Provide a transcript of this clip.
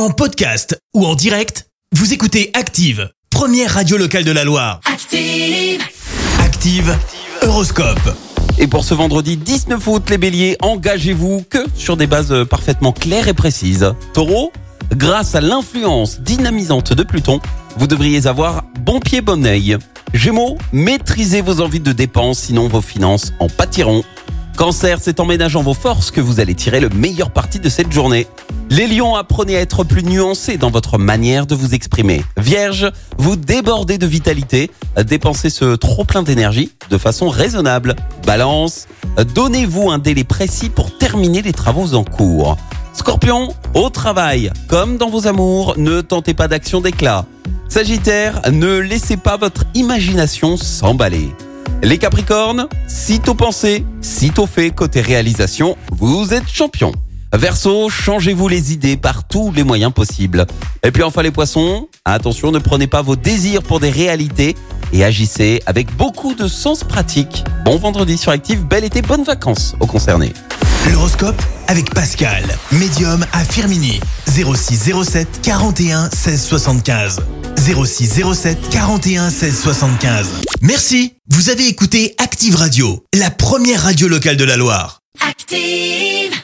En podcast ou en direct, vous écoutez Active, première radio locale de la Loire. Active, Euroscope. Et pour ce vendredi 19 août, les béliers, engagez-vous que sur des bases parfaitement claires et précises. Taureau, grâce à l'influence dynamisante de Pluton, vous devriez avoir bon pied, bon oeil. Gémeaux, maîtrisez vos envies de dépenses, sinon vos finances en pâtiront. Cancer, c'est en ménageant vos forces que vous allez tirer le meilleur parti de cette journée. Les lions, apprenez à être plus nuancés dans votre manière de vous exprimer. Vierge, vous débordez de vitalité, dépensez ce trop-plein d'énergie de façon raisonnable. Balance, donnez-vous un délai précis pour terminer les travaux en cours. Scorpion, au travail, comme dans vos amours, ne tentez pas d'action d'éclat. Sagittaire, ne laissez pas votre imagination s'emballer. Les Capricornes, sitôt pensé, sitôt fait, côté réalisation, vous êtes champion. Verseau, changez-vous les idées par tous les moyens possibles. Et puis enfin les Poissons, attention, ne prenez pas vos désirs pour des réalités et agissez avec beaucoup de sens pratique. Bon vendredi sur Active, bel été, bonnes vacances aux concernés. L'horoscope avec Pascal, médium à Firmini, 0607 41 16 75. 0607 41 16 75. Merci, vous avez écouté Active Radio, la première radio locale de la Loire. Active!